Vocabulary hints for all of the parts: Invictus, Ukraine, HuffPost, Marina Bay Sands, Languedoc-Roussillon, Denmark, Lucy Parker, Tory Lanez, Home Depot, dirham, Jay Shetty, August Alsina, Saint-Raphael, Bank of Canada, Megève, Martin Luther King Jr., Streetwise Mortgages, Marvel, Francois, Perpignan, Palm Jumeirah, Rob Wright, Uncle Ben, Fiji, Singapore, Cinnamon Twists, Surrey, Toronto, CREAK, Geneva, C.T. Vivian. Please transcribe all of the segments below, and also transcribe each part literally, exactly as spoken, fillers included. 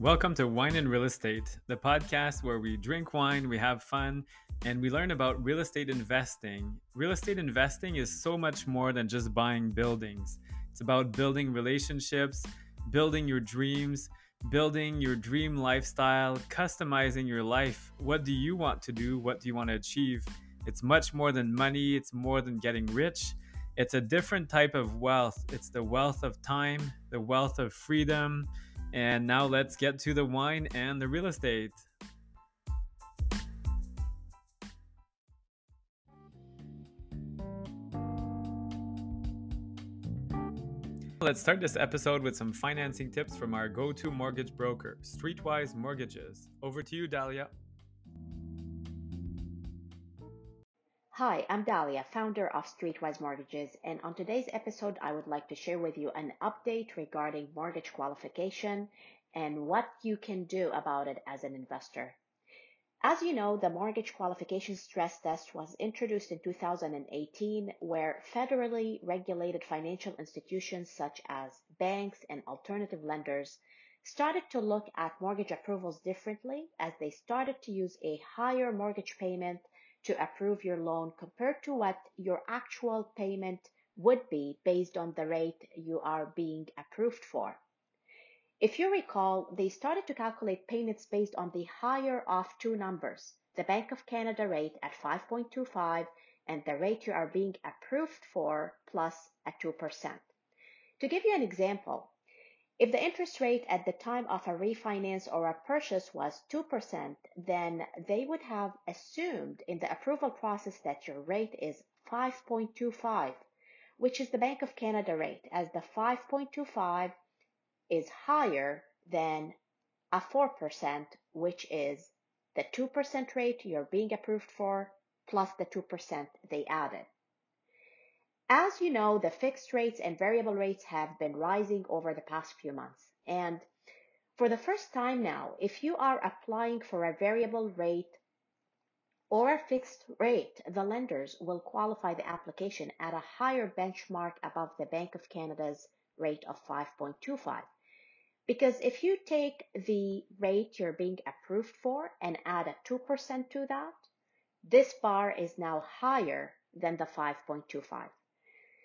Welcome to Wine and Real Estate, the podcast where we drink wine, we have fun, and we learn about real estate investing. Real estate investing is so much more than just buying buildings. It's about building relationships, building your dreams, building your dream lifestyle, customizing your life. What do you want to do? What do you want to achieve? It's much more than money. It's more than getting rich. It's a different type of wealth. It's the wealth of time, the wealth of freedom. And now let's get to the wine and the real estate. Let's start this episode with some financing tips from our go-to mortgage broker, Streetwise Mortgages. Over to you, Dalia. Hi, I'm Dalia, founder of Streetwise Mortgages, and on today's episode, I would like to share with you an update regarding mortgage qualification and what you can do about it as an investor. As you know, the mortgage qualification stress test was introduced in two thousand eighteen, where federally regulated financial institutions such as banks and alternative lenders started to look at mortgage approvals differently as they started to use a higher mortgage payment to approve your loan compared to what your actual payment would be based on the rate you are being approved for. If you recall, they started to calculate payments based on the higher of two numbers, the Bank of Canada rate at five point two five and the rate you are being approved for plus a two percent. To give you an example, if the interest rate at the time of a refinance or a purchase was two percent, then they would have assumed in the approval process that your rate is five point two five, which is the Bank of Canada rate, as the five point two five is higher than a four percent, which is the two percent rate you're being approved for, plus the two percent they added. As you know, the fixed rates and variable rates have been rising over the past few months. And for the first time now, if you are applying for a variable rate or a fixed rate, the lenders will qualify the application at a higher benchmark above the Bank of Canada's rate of five point two five. Because if you take the rate you're being approved for and add a two percent to that, this bar is now higher than the five point two five.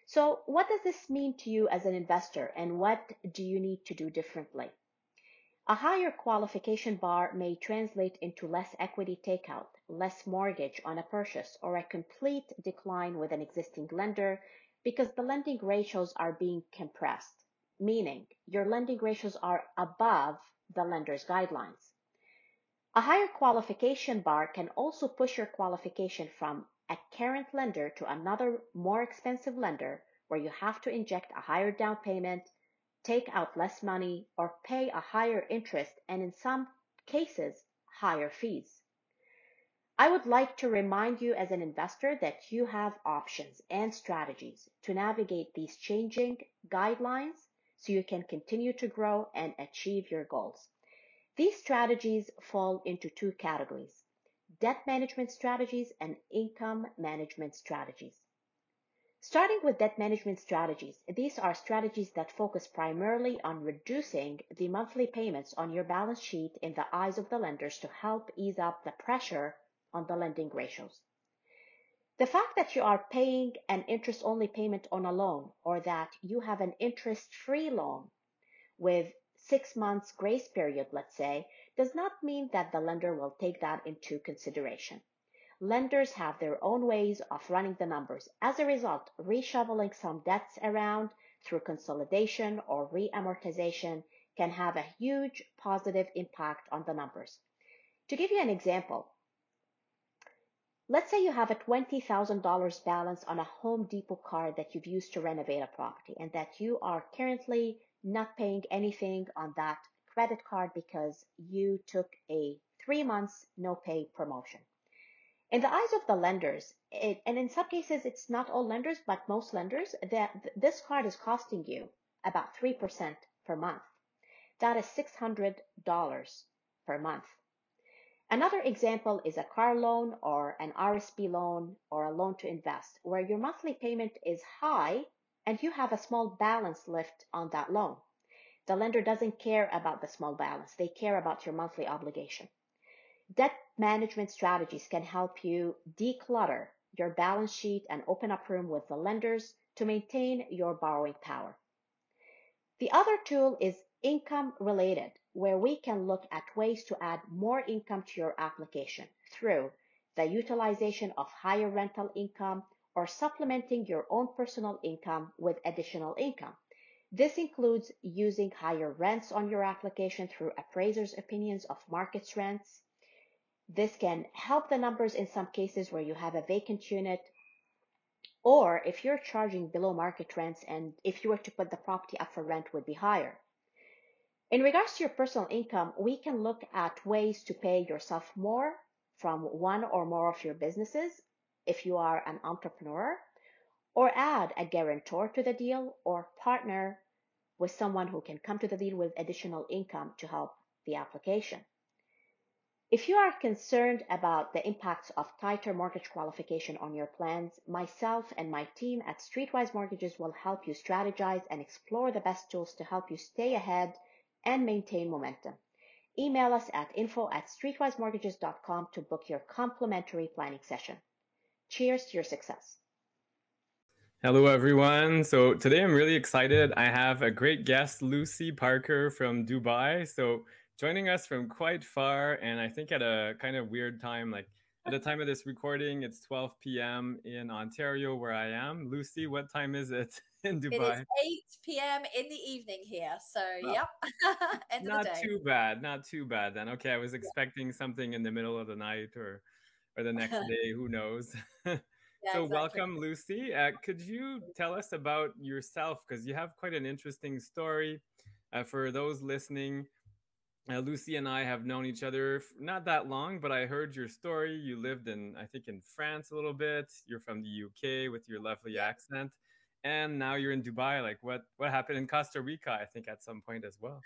So what does this mean to you as an investor, and what do you need to do differently? A higher qualification bar may translate into less equity takeout, less mortgage on a purchase, or a complete decline with an existing lender because the lending ratios are being compressed, meaning your lending ratios are above the lender's guidelines. A higher qualification bar can also push your qualification from a current lender to another more expensive lender where you have to inject a higher down payment, take out less money, or pay a higher interest and in some cases, higher fees. I would like to remind you as an investor that you have options and strategies to navigate these changing guidelines so you can continue to grow and achieve your goals. These strategies fall into two categories: debt management strategies and income management strategies. Starting with debt management strategies, these are strategies that focus primarily on reducing the monthly payments on your balance sheet in the eyes of the lenders to help ease up the pressure on the lending ratios. The fact that you are paying an interest-only payment on a loan, or that you have an interest-free loan with six months grace period, let's say, does not mean that the lender will take that into consideration. Lenders have their own ways of running the numbers. As a result, reshuffling some debts around through consolidation or reamortization can have a huge positive impact on the numbers. To give you an example, let's say you have a twenty thousand dollars balance on a Home Depot card that you've used to renovate a property and that you are currently not paying anything on that credit card because you took a three months no pay promotion. In the eyes of the lenders, it, and in some cases it's not all lenders, but most lenders, that this card is costing you about three percent per month. That is six hundred dollars per month. Another example is a car loan or an R S P loan or a loan to invest, where your monthly payment is high and you have a small balance left on that loan. The lender doesn't care about the small balance. They care about your monthly obligation. Debt management strategies can help you declutter your balance sheet and open up room with the lenders to maintain your borrowing power. The other tool is income-related, where we can look at ways to add more income to your application through the utilization of higher rental income or supplementing your own personal income with additional income. This includes using higher rents on your application through appraisers' opinions of market rents. This can help the numbers in some cases where you have a vacant unit, or if you're charging below market rents and if you were to put the property up for rent would be higher. In regards to your personal income, we can look at ways to pay yourself more from one or more of your businesses if you are an entrepreneur, or add a guarantor to the deal or partner with someone who can come to the deal with additional income to help the application. If you are concerned about the impacts of tighter mortgage qualification on your plans, myself and my team at Streetwise Mortgages will help you strategize and explore the best tools to help you stay ahead and maintain momentum. Email us at info at streetwise mortgages dot com to book your complimentary planning session. Cheers to your success. Hello, everyone. So today I'm really excited. I have a great guest, Lucy Parker from Dubai. So joining us from quite far, and I think at a kind of weird time, like at the time of this recording, it's twelve p m in Ontario where I am. Lucy, what time is it in Dubai? It is eight p m in the evening here. So, oh. Yep. End not of the day. Too bad. Not too bad then. Okay. I was expecting yeah. something in the middle of the night or, or the next day. Who knows? Yeah, so exactly. Welcome, Lucy. Uh, could you tell us about yourself? Because you have quite an interesting story. Uh, for those listening, uh, Lucy and I have known each other not that long, but I heard your story. You lived in, I think, in France a little bit. You're from the U K with your lovely accent. And now you're in Dubai. Like what, what happened in Costa Rica, I think, at some point as well.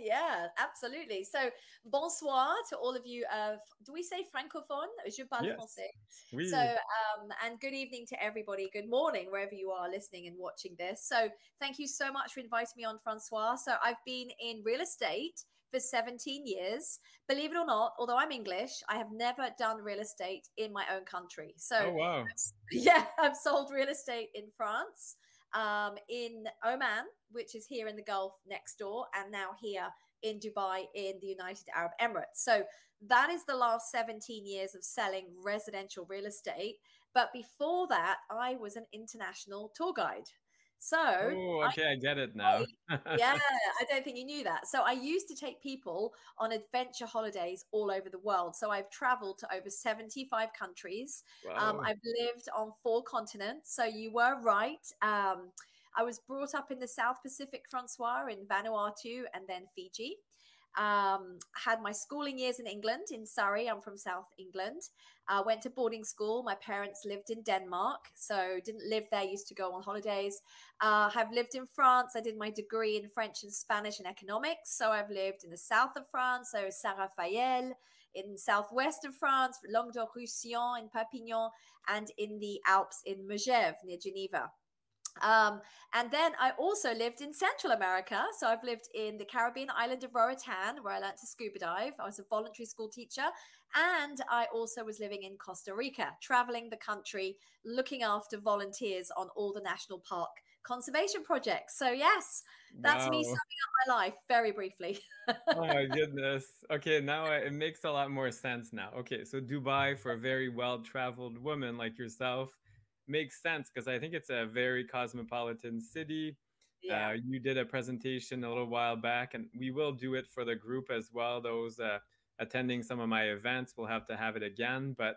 Yeah, absolutely. So bonsoir to all of you. Of, do we say francophone? Je parle yes. français. Oui. So, um, and good evening to everybody. Good morning, wherever you are listening and watching this. So thank you so much for inviting me on, Francois. So I've been in real estate for seventeen years. Believe it or not, although I'm English, I have never done real estate in my own country. So oh, wow. yeah, I've sold real estate in France, um, in Oman, which is here in the Gulf next door, and now here in Dubai in the United Arab Emirates. So that is the last seventeen years of selling residential real estate. But before that, I was an international tour guide. So Ooh, okay, I, I get it now. Yeah, I don't think you knew that. So I used to take people on adventure holidays all over the world. So I've traveled to over seventy-five countries. Wow. Um, I've lived on four continents. So you were right. Um, I was brought up in the South Pacific, Francois, in Vanuatu and then Fiji. Um, had my schooling years in England, in Surrey. I'm from South England. I uh, went to boarding school. My parents lived in Denmark, so didn't live there, used to go on holidays. Uh, I've lived in France. I did my degree in French and Spanish and economics. So I've lived in the south of France, so Saint-Raphael, in southwest of France, Languedoc-Roussillon in Perpignan, and in the Alps in Megève near Geneva. Um, and then I also lived in Central America. So I've lived in the Caribbean island of Roatan, where I learned to scuba dive. I was a voluntary school teacher. And I also was living in Costa Rica, traveling the country, looking after volunteers on all the national park conservation projects. So yes, that's wow. me summing up my life very briefly. Oh my goodness. Okay, now it makes a lot more sense now. Okay, so Dubai for a very well-traveled woman like yourself. Makes sense because I think it's a very cosmopolitan city. Yeah. Uh, you did a presentation a little while back, and we will do it for the group as well. Those uh, attending some of my events will have to have it again. But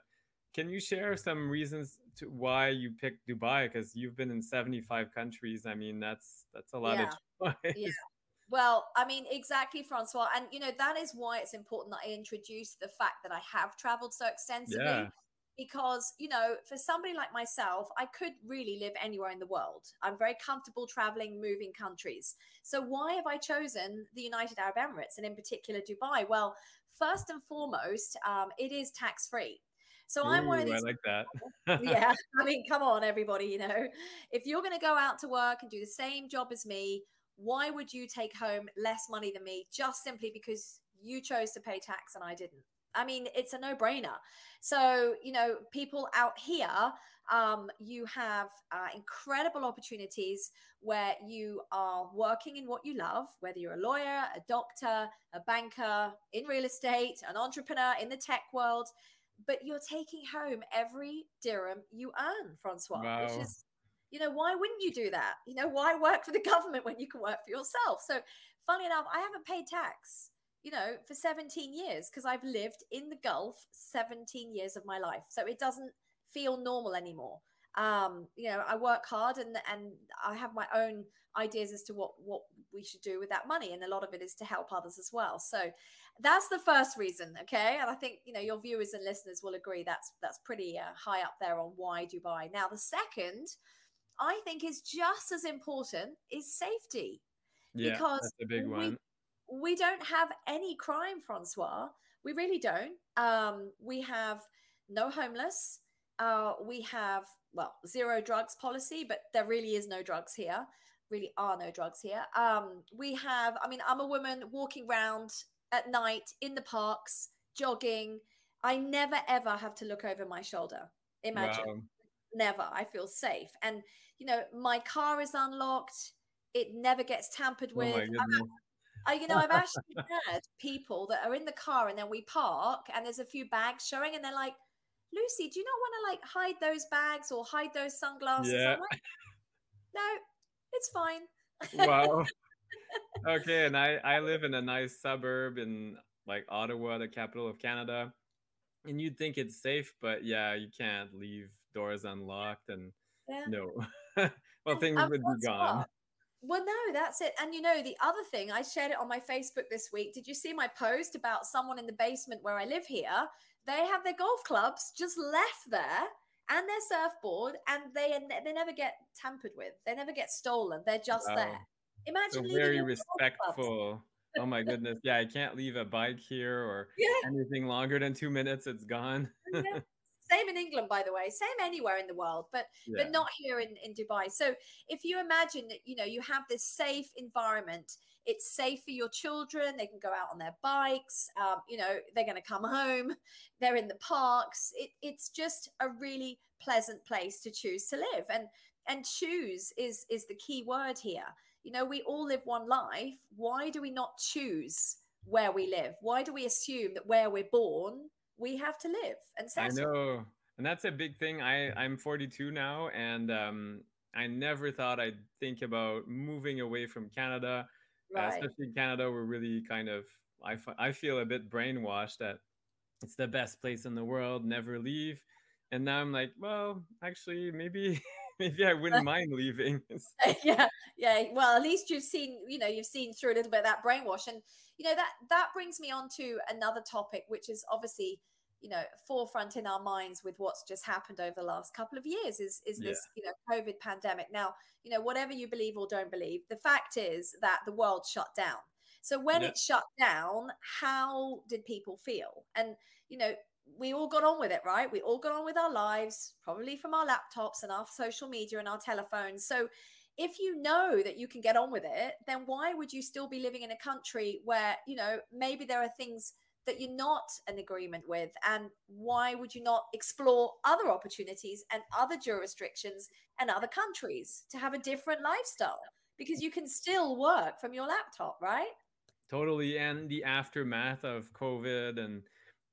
can you share some reasons to why you picked Dubai? Because you've been in seventy-five countries. I mean, that's that's a lot yeah. of choice. Yeah. Well, I mean, exactly, Francois. And, you know, that is why it's important that I introduce the fact that I have traveled so extensively. Yeah. Because, you know, for somebody like myself, I could really live anywhere in the world. I'm very comfortable traveling, moving countries. So why have I chosen the United Arab Emirates and in particular Dubai? Well, first and foremost, um, it is tax-free. So Ooh, I'm one of these I like that. Yeah, I mean, come on, everybody, you know, if you're going to go out to work and do the same job as me, Why would you take home less money than me just simply because you chose to pay tax and I didn't? I mean, it's a no-brainer. So, you know, people out here, um, you have uh, incredible opportunities where you are working in what you love, whether you're a lawyer, a doctor, a banker, in real estate, an entrepreneur, in the tech world, but you're taking home every dirham you earn, Francois, wow. which is, you know, why wouldn't you do that? You know, why work for the government when you can work for yourself? So funny enough, I haven't paid tax, you know, for seventeen years, because I've lived in the Gulf seventeen years of my life. So it doesn't feel normal anymore. Um, you know, I work hard and and I have my own ideas as to what, what we should do with that money. And a lot of it is to help others as well. So that's the first reason. Okay. And I think, you know, your viewers and listeners will agree that's that's pretty uh, high up there on why Dubai. Now, the second, I think, is just as important is safety. Yeah, because that's a big one. We, We don't have any crime, Francois. We really don't. Um, we have no homeless. Uh, we have, well, zero drugs policy, but there really is no drugs here. Really are no drugs here. Um, we have, I mean, I'm a woman walking around at night in the parks, jogging. I never, ever have to look over my shoulder. Imagine. Wow. Never. I feel safe. And, you know, my car is unlocked. It never gets tampered with. Oh my goodness. I, you know, I've actually had people that are in the car and then we park and there's a few bags showing and they're like, Lucy, do you not want to like hide those bags or hide those sunglasses? Yeah. I'm like, no, it's fine. Wow. Okay. And I, I live in a nice suburb in like Ottawa, the capital of Canada. And you'd think it's safe, but yeah, you can't leave doors unlocked and yeah. no. Well, things um, would be gone. What? Well, no, that's it. And, you know, the other thing, I shared it on my Facebook this week. Did you see my post about someone in the basement where I live here? They have their golf clubs just left there and their surfboard, and they they never get tampered with. They never get stolen. They're just wow. there. Imagine. So very respectful. Oh, my goodness. Yeah, I can't leave a bike here or yeah. anything longer than two minutes. It's gone. Yeah. Same in England, by the way, same anywhere in the world, but yeah. but not here in, in Dubai. So if you imagine that, you know, you have this safe environment, it's safe for your children. They can go out on their bikes. Um, you know, they're going to come home. They're in the parks. It, it's just a really pleasant place to choose to live. And and choose is, is the key word here. You know, we all live one life. Why do we not choose where we live? Why do we assume that where we're born we have to live and settle? I know. And that's a big thing. I, I'm forty-two now, and um, I never thought I'd think about moving away from Canada. Right. Uh, especially in Canada, we're really kind of, I, I feel a bit brainwashed that it's the best place in the world, never leave. And now I'm like, well, actually, maybe maybe I wouldn't mind leaving. yeah, yeah. Well, at least you've seen, you know, you've seen through a little bit of that brainwash. And, you know, that, that brings me on to another topic, which is obviously, you know, forefront in our minds with what's just happened over the last couple of years is, is this, yeah. you know, COVID pandemic. Now, you know, whatever you believe or don't believe, the fact is that the world shut down. So when yeah. it shut down, how did people feel? And, you know, we all got on with it, right? We all got on with our lives, probably from our laptops and our social media and our telephones. So if you know that you can get on with it, then why would you still be living in a country where, you know, maybe there are things that you're not in agreement with? And why would you not explore other opportunities and other jurisdictions and other countries to have a different lifestyle? Because you can still work from your laptop, right? Totally. And the aftermath of COVID and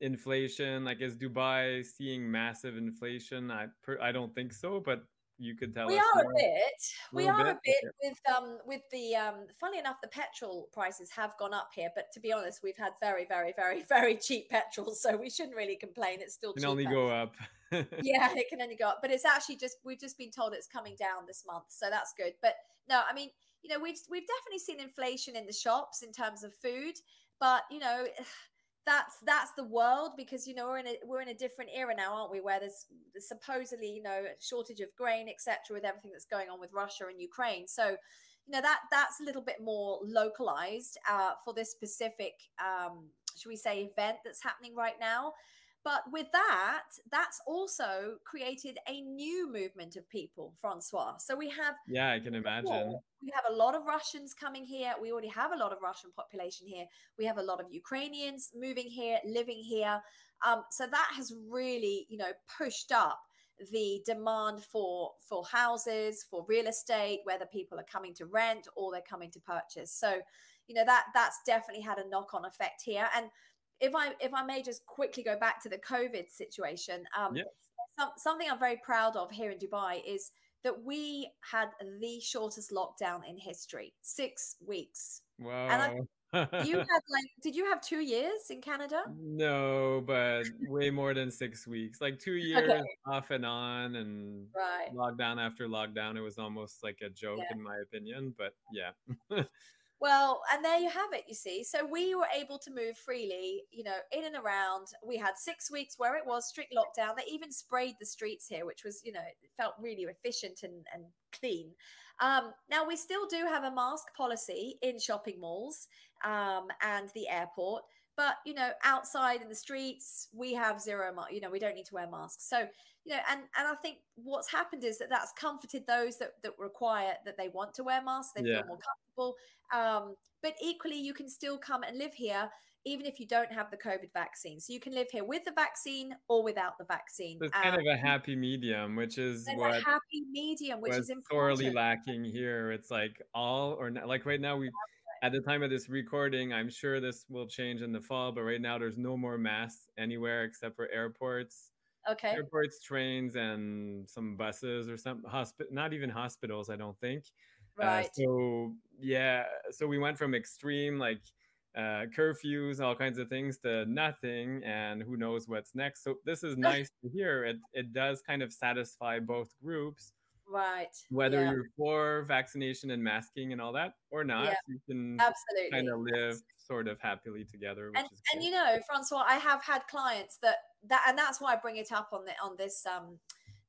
inflation, like, is Dubai seeing massive inflation? I per, I don't think so, but you could tell we us are more. a bit. We are bit. a bit with um with the um. Funny enough, the petrol prices have gone up here, but to be honest, we've had very, very, very, very cheap petrol, so we shouldn't really complain. It's still it can cheaper. only go up. Yeah, it can only go up, but it's actually just we've just been told it's coming down this month, so that's good. But no, I mean, you know, we've we've definitely seen inflation in the shops in terms of food, but you know. That's that's the world, because, you know, we're in a we're in a different era now, aren't we? Where there's supposedly, you know, a shortage of grain, et cetera, with everything that's going on with Russia and Ukraine. So, you know, that that's a little bit more localized uh, for this specific, um, should we say, event that's happening right now. But with that, that's also created a new movement of people, Francois. So we have... Yeah, I can imagine. We have a lot of Russians coming here. We already have a lot of Russian population here. We have a lot of Ukrainians moving here, living here. Um, so that has really, you know, pushed up the demand for for houses, for real estate, whether people are coming to rent or they're coming to purchase. So, you know, that that's definitely had a knock-on effect here. And if I if I may just quickly go back to the COVID situation, um, yes. some, something I'm very proud of here in Dubai is that we had the shortest lockdown in history, six weeks. Wow. And I, you had like, did you have two years in Canada? No, but way more than six weeks, like two years okay. off and on and right. lockdown after lockdown. It was almost like a joke yeah. in my opinion, but yeah. Well, and there you have it, you see. So we were able to move freely, you know, in and around. We had six weeks where it was strict lockdown. They even sprayed the streets here, which was, you know, it felt really efficient and, and clean. Um, now, we still do have a mask policy in shopping malls um, and the airport. But, you know, outside in the streets, we have zero, you know, we don't need to wear masks. So, you know, and, and I think what's happened is that that's comforted those that, that require that they want to wear masks. They yeah. feel more comfortable. Um, but equally, you can still come and live here, even if you don't have the COVID vaccine. So you can live here with the vaccine or without the vaccine. So it's um, kind of a happy medium, which is what a happy medium, which is important. Sorely lacking here. It's like all or not. Like right now, we... At the time of this recording, I'm sure this will change in the fall, but right now there's no more masks anywhere except for airports. Okay. Airports, trains, and some buses or some hospi- not even hospitals, I don't think. Right. Uh, so, yeah. So we went from extreme, like uh, curfews, all kinds of things to nothing, and who knows what's next. So this is nice to hear. It, it does kind of satisfy both groups. Right. Whether yeah. you're for vaccination and masking and all that or not, yeah. you can absolutely kind of live sort of happily together. Which and, is and you know, Francois, I have had clients that that, and that's why I bring it up on the on this um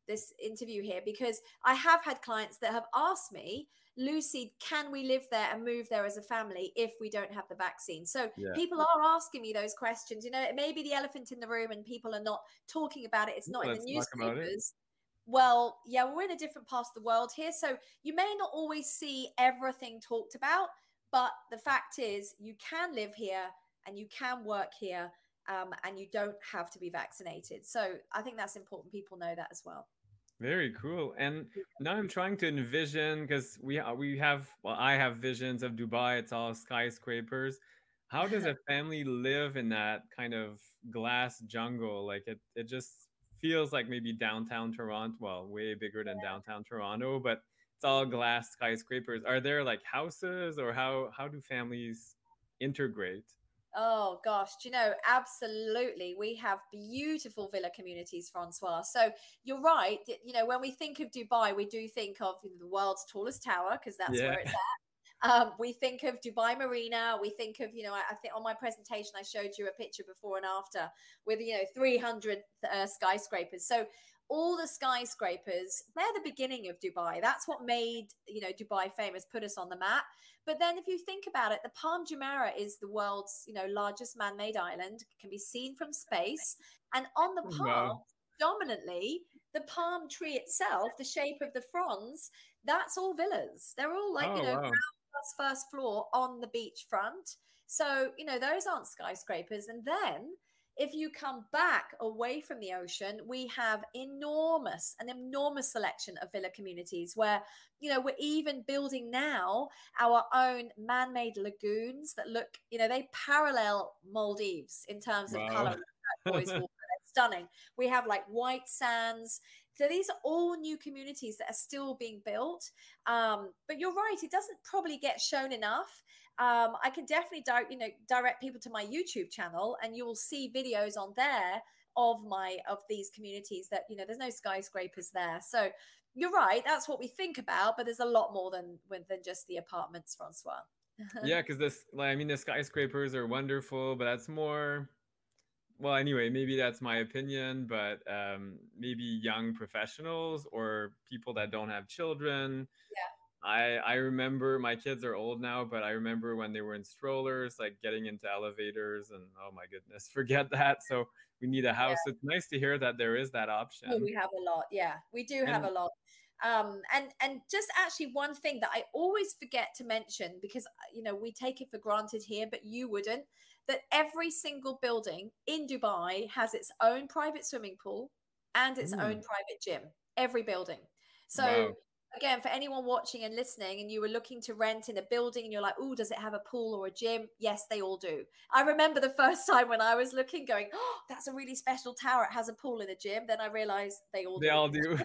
this interview here, because I have had clients that have asked me, Lucy, can we live there and move there as a family if we don't have the vaccine? So yeah. people are asking me those questions. You know, it may be the elephant in the room, and people are not talking about it. It's not well, in the newspapers. Well, yeah, we're in a different part of the world here. So you may not always see everything talked about, but the fact is you can live here and you can work here um, and you don't have to be vaccinated. So I think that's important. People know that as well. Very cool. And now I'm trying to envision, because we, we have, well, I have visions of Dubai. It's all skyscrapers. How does a family live in that kind of glass jungle? Like it, it just... feels like maybe downtown Toronto, well, way bigger than yeah. downtown Toronto, but it's all glass skyscrapers. Are there like houses, or how, how do families integrate? Oh, gosh, you know, absolutely. We have beautiful villa communities, Francois. So you're right. You know, when we think of Dubai, we do think of the world's tallest tower, because that's yeah. where it's at. Um, we think of Dubai Marina. We think of, you know, I, I think on my presentation, I showed you a picture before and after with, you know, three hundred uh, skyscrapers. So all the skyscrapers, they're the beginning of Dubai. That's what made, you know, Dubai famous, put us on the map. But then if you think about it, the Palm Jumeirah is the world's, you know, largest man-made island. It can be seen from space. And on the palm... Wow. Dominantly, the palm tree itself, the shape of the fronds, that's all villas. They're all like, oh, you know, wow. ground plus first floor on the beachfront. So, you know, those aren't skyscrapers. And then if you come back away from the ocean, we have enormous, an enormous selection of villa communities where, you know, we're even building now our own man-made lagoons that look, you know, they parallel Maldives in terms wow. of color. Boys water. Stunning. We have like white sands. So these are all new communities that are still being built. Um, but you're right, it doesn't probably get shown enough. Um, I can definitely di- you know, direct people to my YouTube channel, and you will see videos on there of my of these communities that, you know, there's no skyscrapers there. So you're right, that's what we think about, but there's a lot more than than just the apartments, Francois. Yeah, because this, I mean, the skyscrapers are wonderful, but that's more. Well, anyway, maybe that's my opinion, but um, maybe young professionals or people that don't have children, yeah. I I remember, my kids are old now, but I remember when they were in strollers, like getting into elevators, and oh my goodness, forget that. So we need a house. Yeah. It's nice to hear that there is that option. Oh, we have a lot. Yeah, we do have and, a lot. Um, and, and just actually one thing that I always forget to mention, because, you know, we take it for granted here, but you wouldn't, that every single building in Dubai has its own private swimming pool and its mm. own private gym, every building. So wow. Again, for anyone watching and listening, and you were looking to rent in a building and you're like, oh, does it have a pool or a gym? Yes, they all do. I remember the first time when I was looking going, oh, that's a really special tower. It has a pool and a gym. Then I realized they all they do. They all do.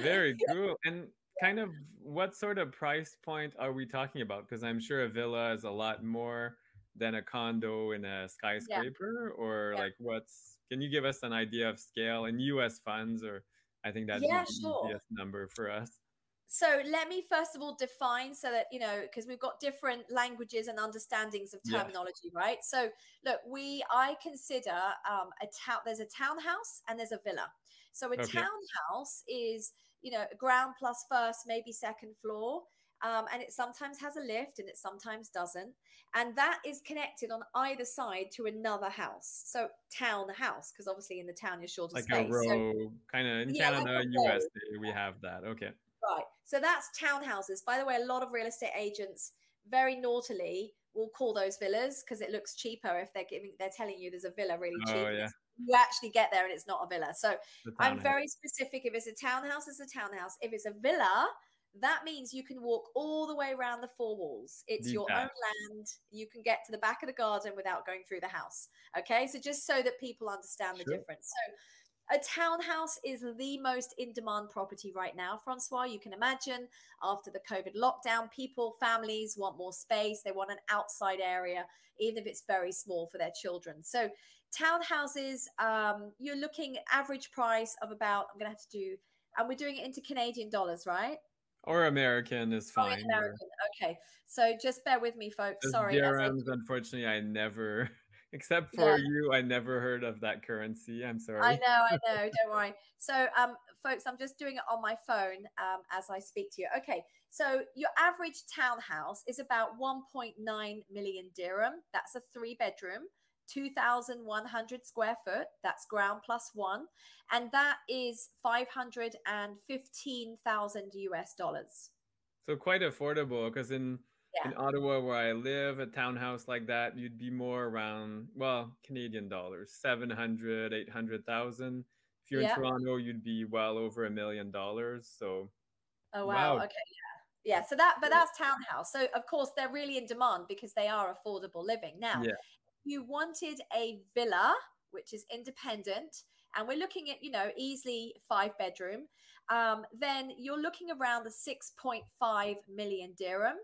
Very cool. And kind of what sort of price point are we talking about? Because I'm sure a villa is a lot more than a condo in a skyscraper. Yeah. Or yeah. like what's, can you give us an idea of scale in U S funds or... I think that's yeah, the sure. easiest number for us. So let me first of all define so that, you know, because we've got different languages and understandings of terminology, yeah. right? So look, we, I consider um, a town, there's a townhouse and there's a villa. So a okay. townhouse is, you know, ground plus first, maybe second floor. Um, and it sometimes has a lift and it sometimes doesn't. And that is connected on either side to another house. So townhouse, because obviously in the town you're short of like space. Like a row, so, kind of in yeah, Canada, like U S, we have that. Okay. Right. So that's townhouses. By the way, a lot of real estate agents very naughtily will call those villas because it looks cheaper if they're giving, they're telling you there's a villa really cheap. Oh, yeah. You actually get there and it's not a villa. So I'm very specific. If it's a townhouse, it's a townhouse. If it's a villa, that means you can walk all the way around the four walls. It's your own land. You can get to the back of the garden without going through the house. Okay, so just so that people understand the difference. So a townhouse is the most in-demand property right now, Francois. You can imagine after the COVID lockdown, people, families want more space. They want an outside area, even if it's very small for their children. So townhouses, um, you're looking average price of about, I'm going to have to do, and we're doing it into Canadian dollars, right? Or American is fine. Oh, American. Okay. So just bear with me, folks. Sorry. Dirhams, unfortunately, I never, except for yeah. you, I never heard of that currency. I'm sorry. I know, I know. Don't worry. So um, folks, I'm just doing it on my phone um, as I speak to you. Okay. So your average townhouse is about one point nine million dirham. That's a three bedroom. two thousand one hundred square foot, that's ground plus one, and that is five hundred fifteen thousand U S dollars. So quite affordable, because in, yeah. in Ottawa, where I live, a townhouse like that, you'd be more around, well, Canadian dollars, seven hundred, eight hundred thousand. If you're yeah. in Toronto, you'd be well over a million dollars. So, oh, wow. wow. Okay. Yeah. Yeah, so that, but that's townhouse. So, of course, they're really in demand because they are affordable living. Now, yeah. you wanted a villa, which is independent, and we're looking at, you know, easily five bedroom, um, then you're looking around the six point five million dirham,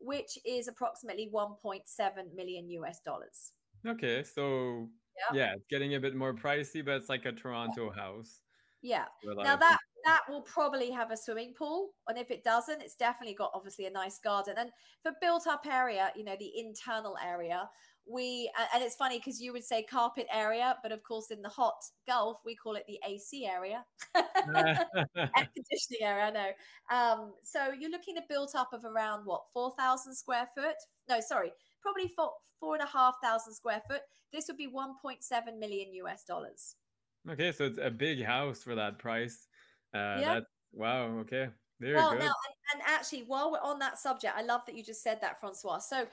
which is approximately one point seven million U S dollars. Okay, so yeah. yeah, it's getting a bit more pricey, but it's like a Toronto yeah. house. Yeah, now that that will probably have a swimming pool, and if it doesn't, it's definitely got obviously a nice garden. And for built up area, you know, the internal area, we uh, and it's funny because you would say carpet area, but of course in the hot Gulf we call it the A C area, air conditioning area. I know. Um, so you're looking at built up of around what four thousand square foot? No, sorry, probably four four and a half thousand square foot. This would be one point seven million U S dollars. Okay, so it's a big house for that price. Uh, yeah. That, wow. Okay. There well, you go. Now, and, and actually, while we're on that subject, I love that you just said that, Francois. So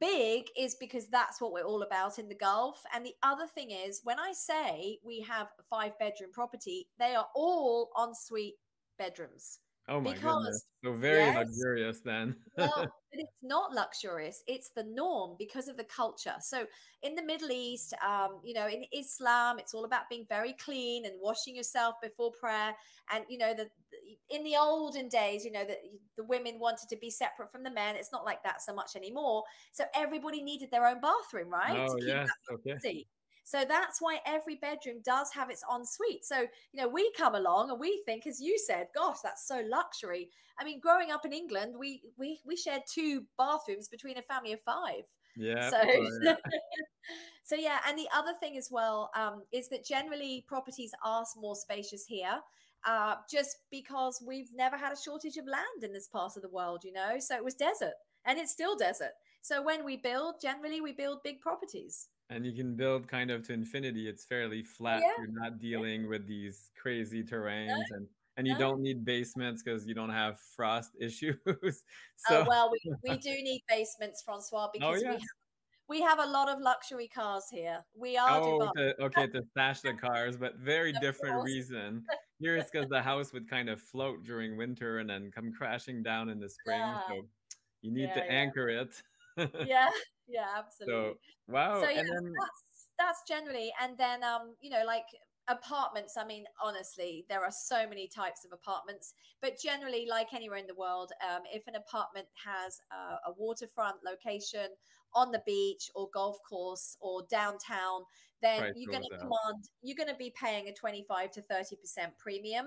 big is because that's what we're all about in the Gulf. And the other thing is, when I say we have a five-bedroom property, they are all ensuite bedrooms. Oh my because, goodness. So very yes, luxurious then. Well, but it's not luxurious. It's the norm because of the culture. So in the Middle East, um, you know, in Islam, it's all about being very clean and washing yourself before prayer. And, you know, the, in the olden days, you know, the, the women wanted to be separate from the men. It's not like that so much anymore. So everybody needed their own bathroom, right? Oh, to yes. keep that okay. So that's why every bedroom does have its ensuite. So, you know, we come along and we think, as you said, gosh, that's so luxury. I mean, growing up in England, we we, we shared two bathrooms between a family of five. Yeah. So, oh, yeah. so yeah. And the other thing as well um, is that generally properties are more spacious here. uh, just because we've never had a shortage of land in this part of the world, you know, so it was desert and it's still desert. So when we build, generally we build big properties. And you can build kind of to infinity. It's fairly flat. Yeah. You're not dealing with these crazy terrains. No. and And you no. don't need basements because you don't have frost issues. So. Oh, well, we, we do need basements, Francois, because oh, yes. we, have, we have a lot of luxury cars here. We are oh, to, okay, to stash the cars, but very different course. reason. Here it's because the house would kind of float during winter and then come crashing down in the spring. Yeah. So you need yeah, to yeah. anchor it. yeah, yeah, absolutely. So, wow. So yeah, and then, that's, that's generally. And then, um, you know, like... apartments, I mean, honestly, there are so many types of apartments, but generally, like anywhere in the world, um, if an apartment has a, a waterfront location on the beach or golf course or downtown, then Price you're going to command, you're going to be paying a twenty-five to thirty percent premium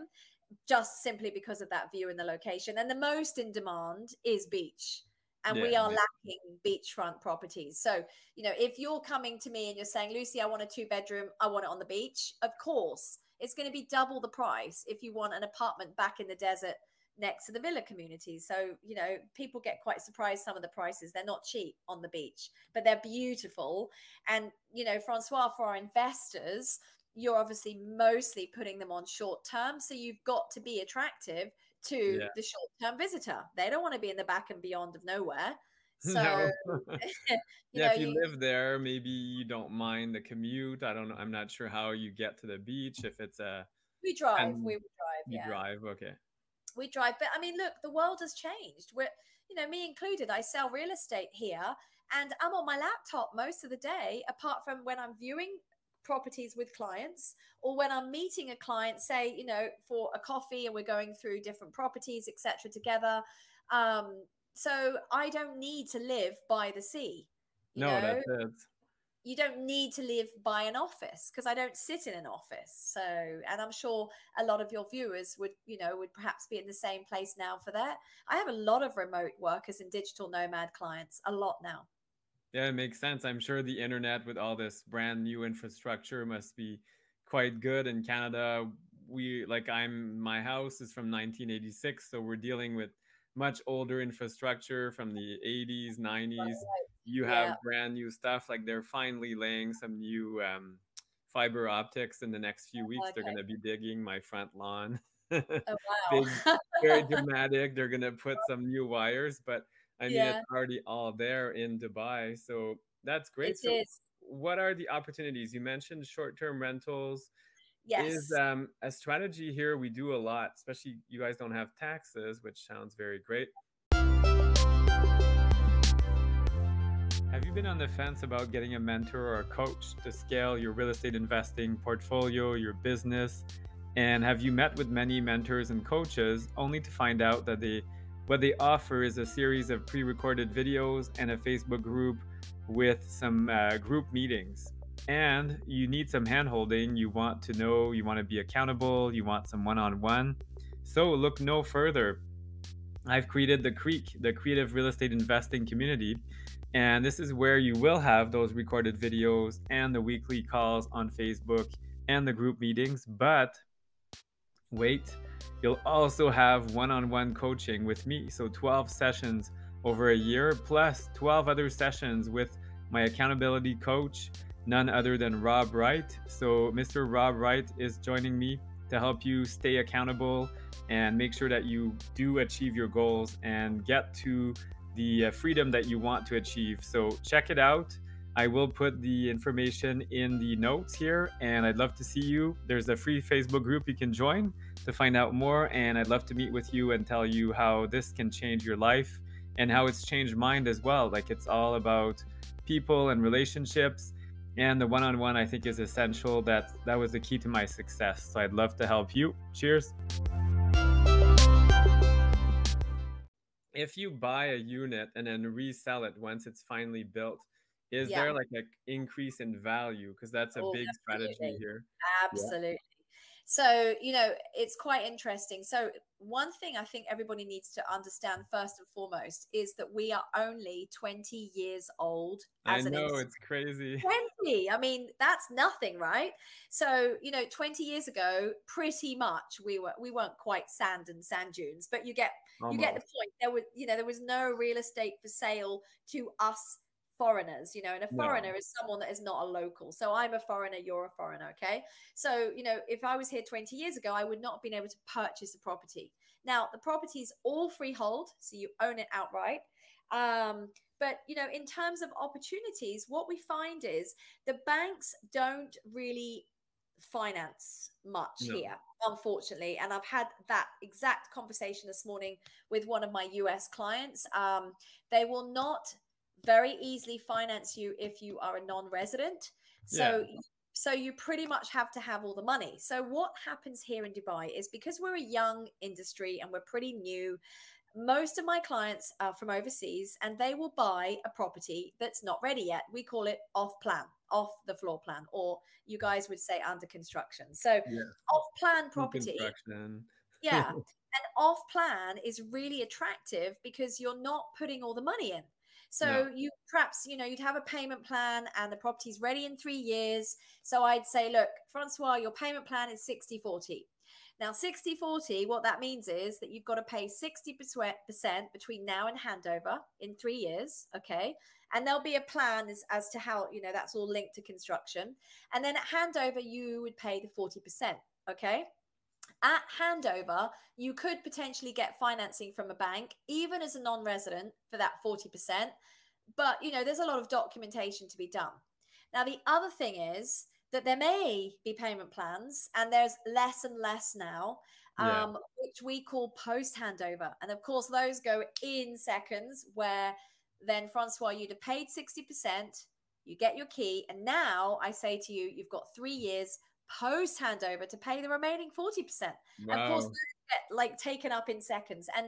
just simply because of that view and the location. And the most in demand is beach. And yeah, we are yeah. lacking beachfront properties. So, you know, if you're coming to me and you're saying, Lucy, I want a two bedroom, I want it on the beach. Of course, it's going to be double the price if you want an apartment back in the desert next to the villa community. So, you know, people get quite surprised. Some of the prices, they're not cheap on the beach, but they're beautiful. And, you know, Francois, for our investors, you're obviously mostly putting them on short term. So you've got to be attractive to yeah. the short-term visitor. They don't want to be in the back and beyond of nowhere. So no. you yeah, know, if you, you live there, maybe you don't mind the commute. I don't know. I'm not sure how you get to the beach. If it's a... We drive. We would drive. You yeah. drive. Okay. We drive. But I mean, look, the world has changed. We're, you know, me included, I sell real estate here and I'm on my laptop most of the day, apart from when I'm viewing properties with clients or when I'm meeting a client, say, you know, for a coffee and we're going through different properties, et cetera together. Um, so I don't need to live by the sea. You no, know? That's it. You don't need to live by an office because I don't sit in an office. So, and I'm sure a lot of your viewers would, you know, would perhaps be in the same place now for that. I have a lot of remote workers and digital nomad clients, a lot now. Yeah, it makes sense. I'm sure the internet with all this brand new infrastructure must be quite good in Canada. We like I'm my house is from nineteen eighty-six, so we're dealing with much older infrastructure from the eighties, nineties. Right, right. You have yeah. brand new stuff. Like they're finally laying some new um, fiber optics in the next few weeks. Okay. They're going to be digging my front lawn. Oh, wow. Very dramatic. They're going to put some new wires, but I mean, yeah. it's already all there in Dubai. So that's great. It so is. What are the opportunities? You mentioned short-term rentals. Yes. Is um, a strategy here we do a lot, especially you guys don't have taxes, which sounds very great. Have you been on the fence about getting a mentor or a coach to scale your real estate investing portfolio, your business? And have you met with many mentors and coaches only to find out that they What they offer is a series of pre-recorded videos and a Facebook group with some uh, group meetings. And you need some hand-holding. You want to know, you want to be accountable, you want some one-on-one. So look no further. I've created the CREAK, the Creative Real Estate Investing Community. And this is where you will have those recorded videos and the weekly calls on Facebook and the group meetings. But wait. You'll also have one-on-one coaching with me. So twelve sessions over a year, plus twelve other sessions with my accountability coach, none other than Rob Wright. So Mister Rob Wright is joining me to help you stay accountable and make sure that you do achieve your goals and get to the freedom that you want to achieve. So check it out. I will put the information in the notes here, and I'd love to see you. There's a free Facebook group you can join to find out more, and I'd love to meet with you and tell you how this can change your life and how it's changed mine as well. Like it's all about people and relationships, and the one-on-one I think is essential. That, that was the key to my success. So I'd love to help you. Cheers. If you buy a unit and then resell it once it's finally built, Is yeah. there like an increase in value? Because that's a oh, big absolutely. strategy here. Absolutely. Yeah. So, you know, it's quite interesting. So one thing I think everybody needs to understand first and foremost is that we are only twenty years old. As I know, an it's crazy. twenty. I mean, that's nothing, right? So, you know, twenty years ago, pretty much we were we weren't quite sand and sand dunes, but you get Almost. you get the point. There was, you know, there was no real estate for sale to us foreigners, you know, and a foreigner no. is someone that is not a local. So I'm a foreigner, you're a foreigner. Okay. So, you know, if I was here twenty years ago, I would not have been able to purchase a property. Now the property is all freehold. So you own it outright. Um, but, you know, in terms of opportunities, what we find is the banks don't really finance much no. here, unfortunately. And I've had that exact conversation this morning with one of my U S clients. Um, they will not very easily finance you if you are a non-resident. So, yeah. so you pretty much have to have all the money. So what happens here in Dubai is, because we're a young industry and we're pretty new, most of my clients are from overseas and they will buy a property that's not ready yet. We call it off plan, off the floor plan, or you guys would say under construction. So yeah. off plan property. yeah. And off plan is really attractive because you're not putting all the money in. So no. you perhaps, you know, you'd have a payment plan and the property's ready in three years. So I'd say, look, Francois, your payment plan is sixty forty. Now, sixty forty, what that means is that you've got to pay sixty percent between now and handover in three years. Okay. And there'll be a plan as, as to how, you know, that's all linked to construction. And then at handover, you would pay the forty percent. Okay. At handover, you could potentially get financing from a bank, even as a non-resident, for that forty percent. But, you know, there's a lot of documentation to be done. Now, the other thing is that there may be payment plans, and there's less and less now, um, yeah. which we call post-handover. And, of course, those go in seconds, where then, Francois, you'd have paid sixty percent, you get your key, and now I say to you, you've got three years post handover to pay the remaining forty percent. Wow. Of course, get like taken up in seconds. And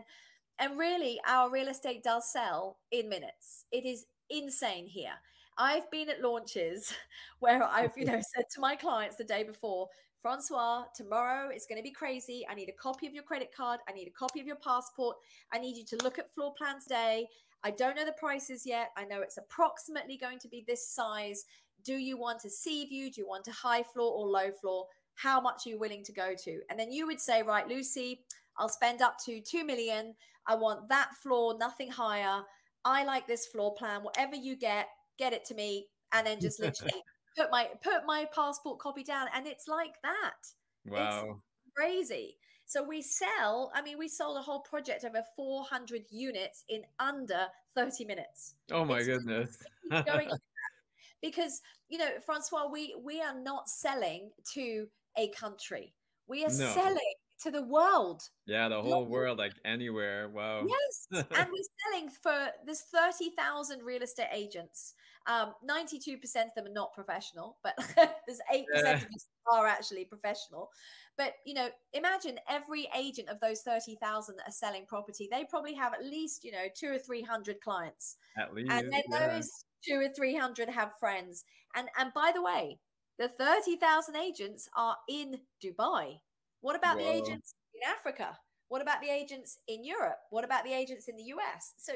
and really, our real estate does sell in minutes. It is insane here. I've been at launches where I've, you know, said to my clients the day before, Francois, tomorrow it's going to be crazy. I need a copy of your credit card. I need a copy of your passport. I need you to look at floor plans today. I don't know the prices yet. I know it's approximately going to be this size. Do you want a sea view? Do you want a high floor or low floor? How much are you willing to go to? And then you would say, right, Lucy, I'll spend up to two million. I want that floor, nothing higher. I like this floor plan. Whatever you get, get it to me. And then just literally put my, put my passport copy down. And it's like that. Wow. It's crazy. So we sell, I mean, we sold a whole project over four hundred units in under thirty minutes. Oh my it's, goodness. It's going Because, you know, Francois, we, we are not selling to a country. We are no. selling to the world. Yeah, the whole Not world, like anywhere. Wow. Yes. And we're selling for, there's thirty thousand real estate agents. Um, ninety-two percent of them are not professional, but there's eight percent yeah. of them are actually professional. But, you know, imagine every agent of those thirty thousand that are selling property, they probably have at least, you know, two or three hundred clients. At least. And then yeah. those two or three hundred have friends. And, and by the way, the thirty thousand agents are in Dubai. What about Whoa. the agents in Africa? What about the agents in Europe? What about the agents in the U S? So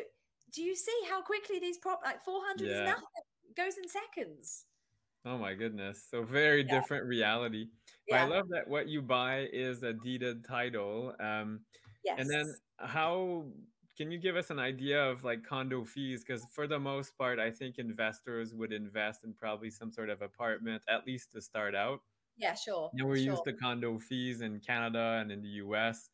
do you see how quickly these prop like four hundred yeah. is nothing, goes in seconds? Oh my goodness. So very yeah. different reality. Yeah. But I love that what you buy is a deeded title. Um, yes. And then how can you give us an idea of like condo fees? Because for the most part, I think investors would invest in probably some sort of apartment, at least to start out. Yeah, sure. You know, we're sure. used to condo fees in Canada and in the U S.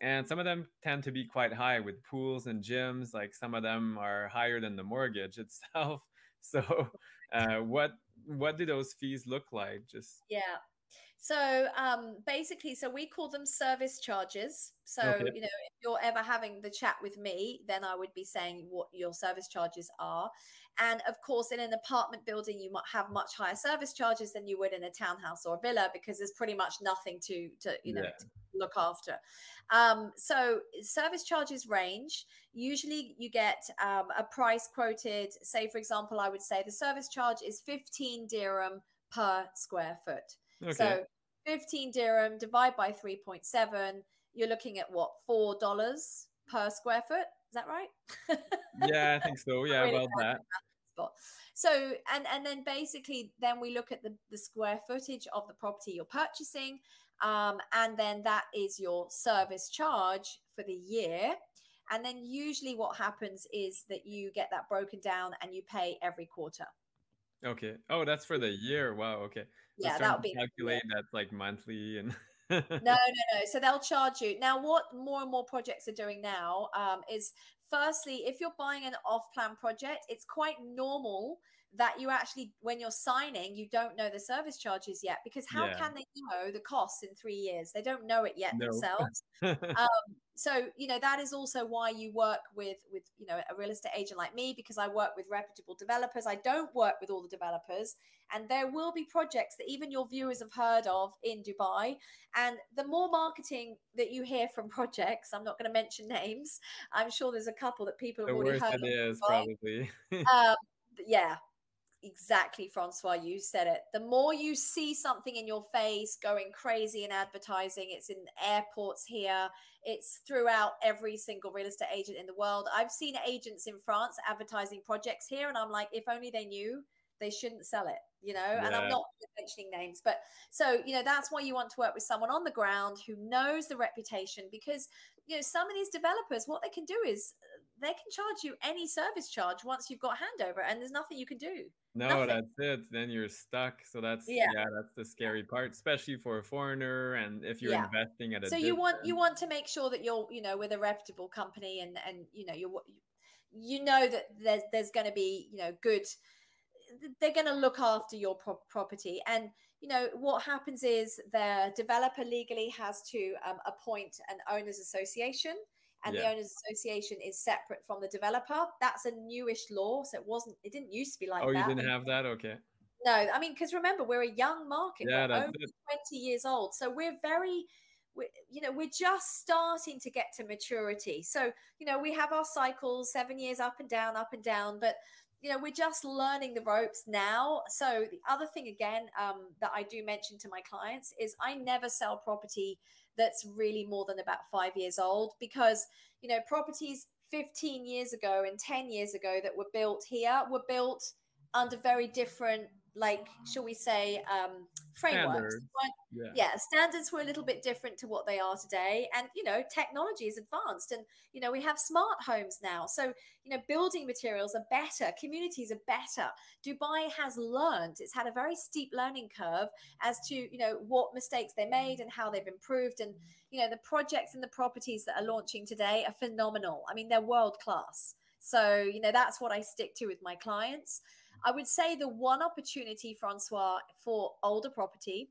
And some of them tend to be quite high with pools and gyms. Like some of them are higher than the mortgage itself. So uh, what what do those fees look like? Just Yeah. So um, basically, so we call them service charges. So, okay. you know, if you're ever having the chat with me, then I would be saying what your service charges are. And of course, in an apartment building, you might have much higher service charges than you would in a townhouse or a villa, because there's pretty much nothing to, to you know, yeah. to look after. Um, so service charges range. Usually you get um, a price quoted. Say, for example, I would say the service charge is fifteen dirham per square foot. Okay. So fifteen dirham, divide by three point seven. You're looking at what, four dollars per square foot? Is that right? Yeah, I think so. Yeah, really well that. that so, and, and then basically, then we look at the, the square footage of the property you're purchasing. Um, and then that is your service charge for the year. And then usually what happens is that you get that broken down and you pay every quarter. Okay. Oh, that's for the year. Wow. Okay. Yeah, that'll be calculate that like monthly and no, no, no. So they'll charge you. Now, what more and more projects are doing now um, is firstly, if you're buying an off-plan project, it's quite normal that you actually, when you're signing, you don't know the service charges yet, because how yeah. can they know the costs in three years? They don't know it yet no. themselves. um, so, you know, that is also why you work with, with, you know, a real estate agent like me, because I work with reputable developers. I don't work with all the developers. And there will be projects that even your viewers have heard of in Dubai. And the more marketing that you hear from projects, I'm not going to mention names. I'm sure there's a couple that people have the already heard of. It is, probably. um, yeah. Exactly, Francois, you said it. The more you see something in your face going crazy in advertising, it's in airports here, it's throughout every single real estate agent in the world. I've seen agents in France advertising projects here, and I'm like, if only they knew, they shouldn't sell it, you know? Yeah. And I'm not mentioning names, but so, you know, that's why you want to work with someone on the ground who knows the reputation, because, you know, some of these developers, what they can do is they can charge you any service charge once you've got handover, and there's nothing you can do. No, Nothing. That's it. Then you're stuck. So that's yeah, yeah that's the scary yeah. part, especially for a foreigner. And if you're yeah. investing at a so you distance. want you want to make sure that you're you know with a reputable company, and and you know you're you know that there's there's going to be you know good. They're going to look after your pro property. And, you know, what happens is the developer legally has to um, appoint an owner's association. And yeah. the owners association is separate from the developer. That's a newish law. So it wasn't, it didn't used to be like oh, that. Oh, you didn't have that? Okay. No, I mean, because remember, we're a young market. Yeah, we're only it. twenty years old. So we're very, we're, you know, we're just starting to get to maturity. So, you know, we have our cycles, seven years up and down, up and down. But, you know, we're just learning the ropes now. So the other thing, again, um, that I do mention to my clients is I never sell property that's really more than about five years old, because, you know, properties fifteen years ago and ten years ago that were built here were built under very different, like, shall we say, um, frameworks. Yeah. yeah, standards were a little bit different to what they are today. And, you know, technology is advanced, and, you know, we have smart homes now. So, you know, building materials are better. Communities are better. Dubai has learned. It's had a very steep learning curve as to, you know, what mistakes they made and how they've improved. And, you know, the projects and the properties that are launching today are phenomenal. I mean, they're world class. So, you know, that's what I stick to with my clients. I would say the one opportunity, Francois, for older property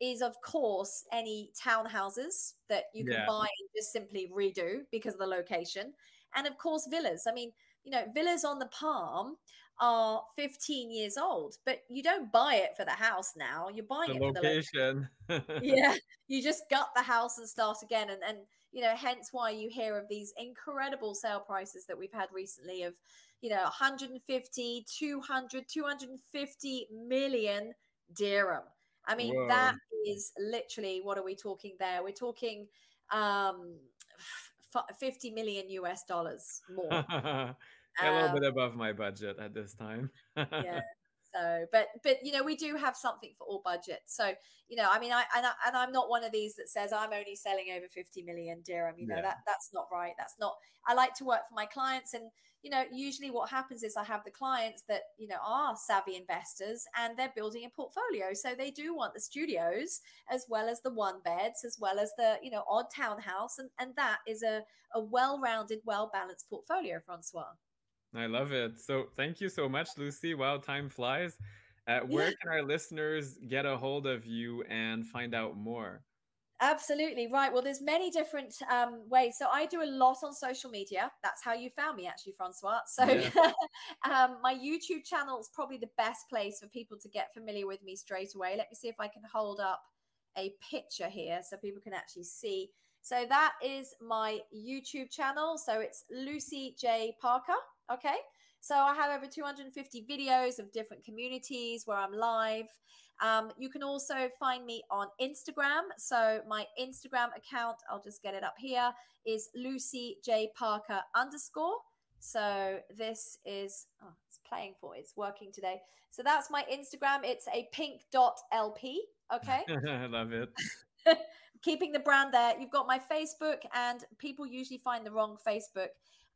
is, of course, any townhouses that you can yeah. buy and just simply redo because of the location. And, of course, villas. I mean, you know, villas on the Palm are fifteen years old, but you don't buy it for the house now. You're buying the it location. for the location. Yeah, you just gut the house and start again. And, and, you know, hence why you hear of these incredible sale prices that we've had recently of, you know, one hundred fifty, two hundred, two hundred fifty million dirham. I mean, Whoa. that is literally, what are we talking there? We're talking um, fifty million U S dollars more. A little um, bit above my budget at this time. yeah. So, but, but, you know, we do have something for all budgets. So, you know, I mean, I, and, I, and I'm not one of these that says I'm only selling over fifty million dirham, you know, yeah. that that's not right. That's not, I like to work for my clients. And, you know, usually what happens is I have the clients that, you know, are savvy investors, and they're building a portfolio. So they do want the studios as well as the one beds, as well as the, you know, odd townhouse. And, and that is a, a well-rounded, well-balanced portfolio, Francois. I love it. So thank you so much, Lucy. Wow, time flies. Uh, where yeah. can our listeners get a hold of you and find out more? Absolutely. Right. Well, there's many different um, ways. So I do a lot on social media. That's how you found me, actually, Francois. So yeah. um, my YouTube channel is probably the best place for people to get familiar with me straight away. Let me see if I can hold up a picture here so people can actually see. So that is my YouTube channel. So it's Lucy J Parker. Okay. So I have over two hundred fifty videos of different communities where I'm live. Um, you can also find me on Instagram. So my Instagram account, I'll just get it up here, is Lucy J Parker underscore. So this is, oh, it's playing for, it's working today. So that's my Instagram. It's a pink dot L P. Okay. I love it. Keeping the brand there. You've got my Facebook, and people usually find the wrong Facebook.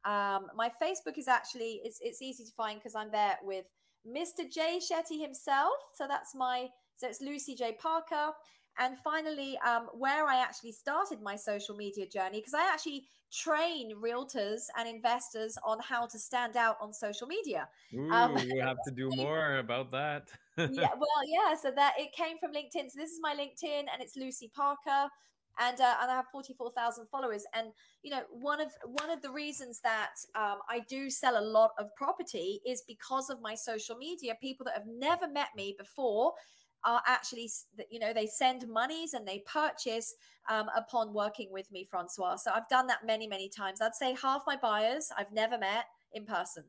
Um, my Facebook is actually, it's, it's easy to find because I'm there with Mister Jay Shetty himself. So that's my, so it's Lucy J Parker. And finally, um, where I actually started my social media journey, because I actually train realtors and investors on how to stand out on social media. Ooh, um, we have to do more about that. Yeah, well, yeah. So that it came from LinkedIn. So this is my LinkedIn, and it's Lucy Parker, and uh, and I have forty-four thousand followers. And you know, one of one of the reasons that um, I do sell a lot of property is because of my social media. People that have never met me before are actually, you know, they send monies and they purchase um, upon working with me, Francois. So I've done that many, many times. I'd say half my buyers I've never met in person.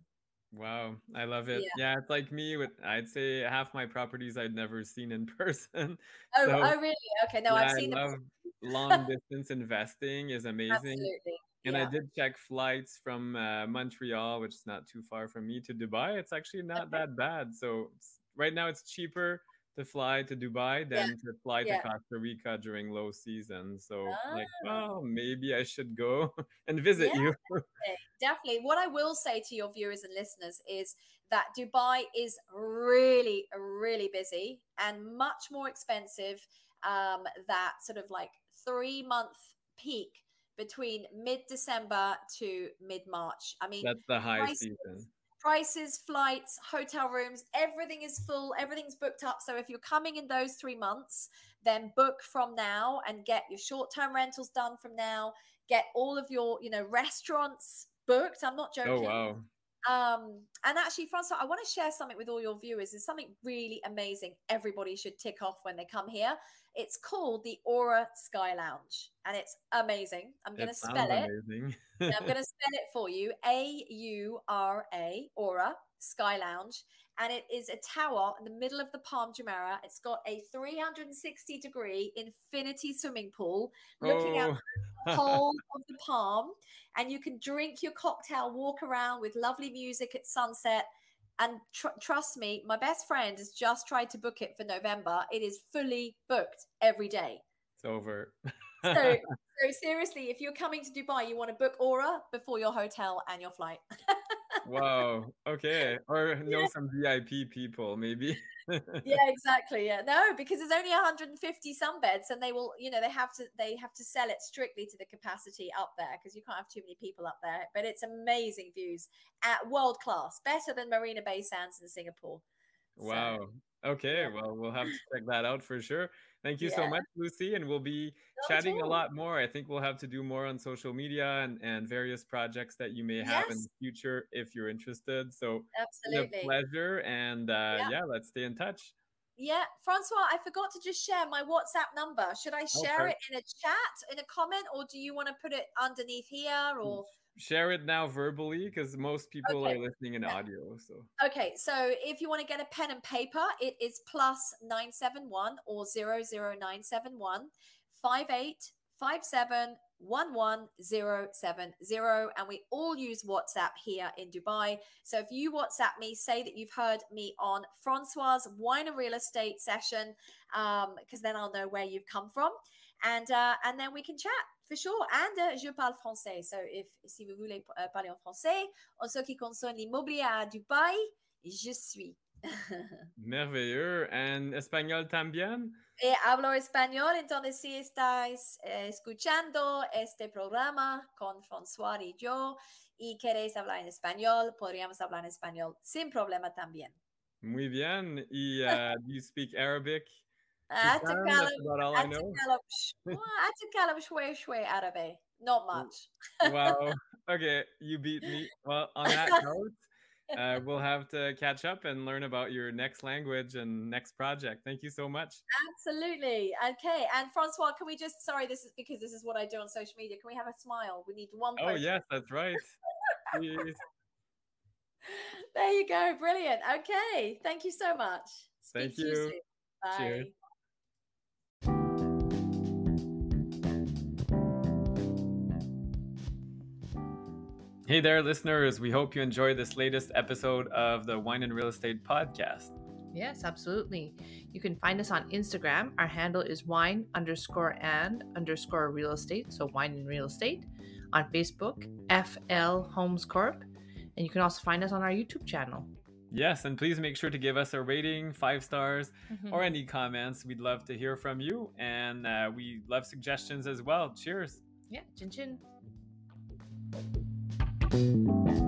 Wow. I love it. Yeah. yeah it's like me with, I'd say half my properties I'd never seen in person. Oh, so, oh really? Okay. No, yeah, I've seen them. Long distance investing is amazing. Absolutely. And yeah. I did check flights from uh, Montreal, which is not too far from me, to Dubai. It's actually not okay. that bad. So right now it's cheaper to fly to Dubai than yeah. to fly yeah. to Costa Rica during low season. So oh. like, well, maybe I should go and visit yeah, you. Definitely. definitely. What I will say to your viewers and listeners is that Dubai is really, really busy and much more expensive. Um, that sort of like three month peak between mid-December to mid-March. I mean, that's the high prices, season. Prices, flights, hotel rooms, everything is full. Everything's booked up. So if you're coming in those three months, then book from now and get your short-term rentals done from now. Get all of your, you know, restaurants booked. I'm not joking. Oh, wow. Um, and actually, Francois, I want to share something with all your viewers. It's something really amazing everybody should tick off when they come here. It's called the Aura Sky Lounge, and it's amazing. I'm going to spell it. I'm going to spell it for you. A U R A, Aura Sky Lounge. And it is a tower in the middle of the Palm Jumeirah. It's got a three hundred sixty degree infinity swimming pool looking oh. out the whole of the Palm. And you can drink your cocktail, walk around with lovely music at sunset. And tr trust me, my best friend has just tried to book it for November. It is fully booked every day. It's over. so, so seriously, if you're coming to Dubai, you want to book Aura before your hotel and your flight. Wow. Okay. Or know yeah. some V I P people, maybe. Yeah, exactly. Yeah. No, because there's only one hundred fifty sunbeds, and they will, you know, they have to, they have to sell it strictly to the capacity up there because you can't have too many people up there. But it's amazing views, at world class, better than Marina Bay Sands in Singapore. Wow. So, okay. Yeah. Well, we'll have to check that out for sure. Thank you yeah. so much, Lucy. And we'll be Not chatting a lot more. I think we'll have to do more on social media and, and various projects that you may have yes. in the future if you're interested. So absolutely. It's a pleasure. And uh, yeah. yeah, let's stay in touch. Yeah. Francois, I forgot to just share my WhatsApp number. Should I share okay. it in a chat, in a comment, or do you want to put it underneath here or... Share it now verbally because most people okay. are listening in audio. So okay, so if you want to get a pen and paper, it is plus nine seven one or zero zero nine seven one five eight five seven one one zero seven zero, and we all use WhatsApp here in Dubai. So if you WhatsApp me, say that you've heard me on Francois's Wine and Real Estate session, um, because then I'll know where you've come from, and uh, and then we can chat. For sure. And uh, je parle français. So if, si vous voulez uh, parler en français, en ce qui concerne l'immobilier à Dubaï, je suis. Merveilleux. And espagnol también? Eh, hablo español. Entonces, si estáis eh, escuchando este programa con François y yo y queréis hablar en español, podríamos hablar en español sin problema también. Muy bien. Y uh, do you speak Arabic? I took Caleb Shwe Shwe Arabe. Not much. Wow. Okay. You beat me. Well, on that note, uh, we'll have to catch up and learn about your next language and next project. Thank you so much. Absolutely. Okay. And Francois, can we just, sorry, this is because this is what I do on social media. Can we have a smile? We need one. Oh, yes, that's right. Please. There you go. Brilliant. Okay. Thank you so much. Speak Thank to you. you soon. Bye. Cheers. Hey there, listeners. We hope you enjoyed this latest episode of the Wine and Real Estate Podcast. Yes, absolutely. You can find us on Instagram. Our handle is wine underscore and underscore real estate. So wine and real estate. On Facebook, F L Homes Corp. And you can also find us on our YouTube channel. Yes, and please make sure to give us a rating, five stars, mm-hmm. or any comments. We'd love to hear from you. And uh, we love suggestions as well. Cheers. Yeah, chin chin.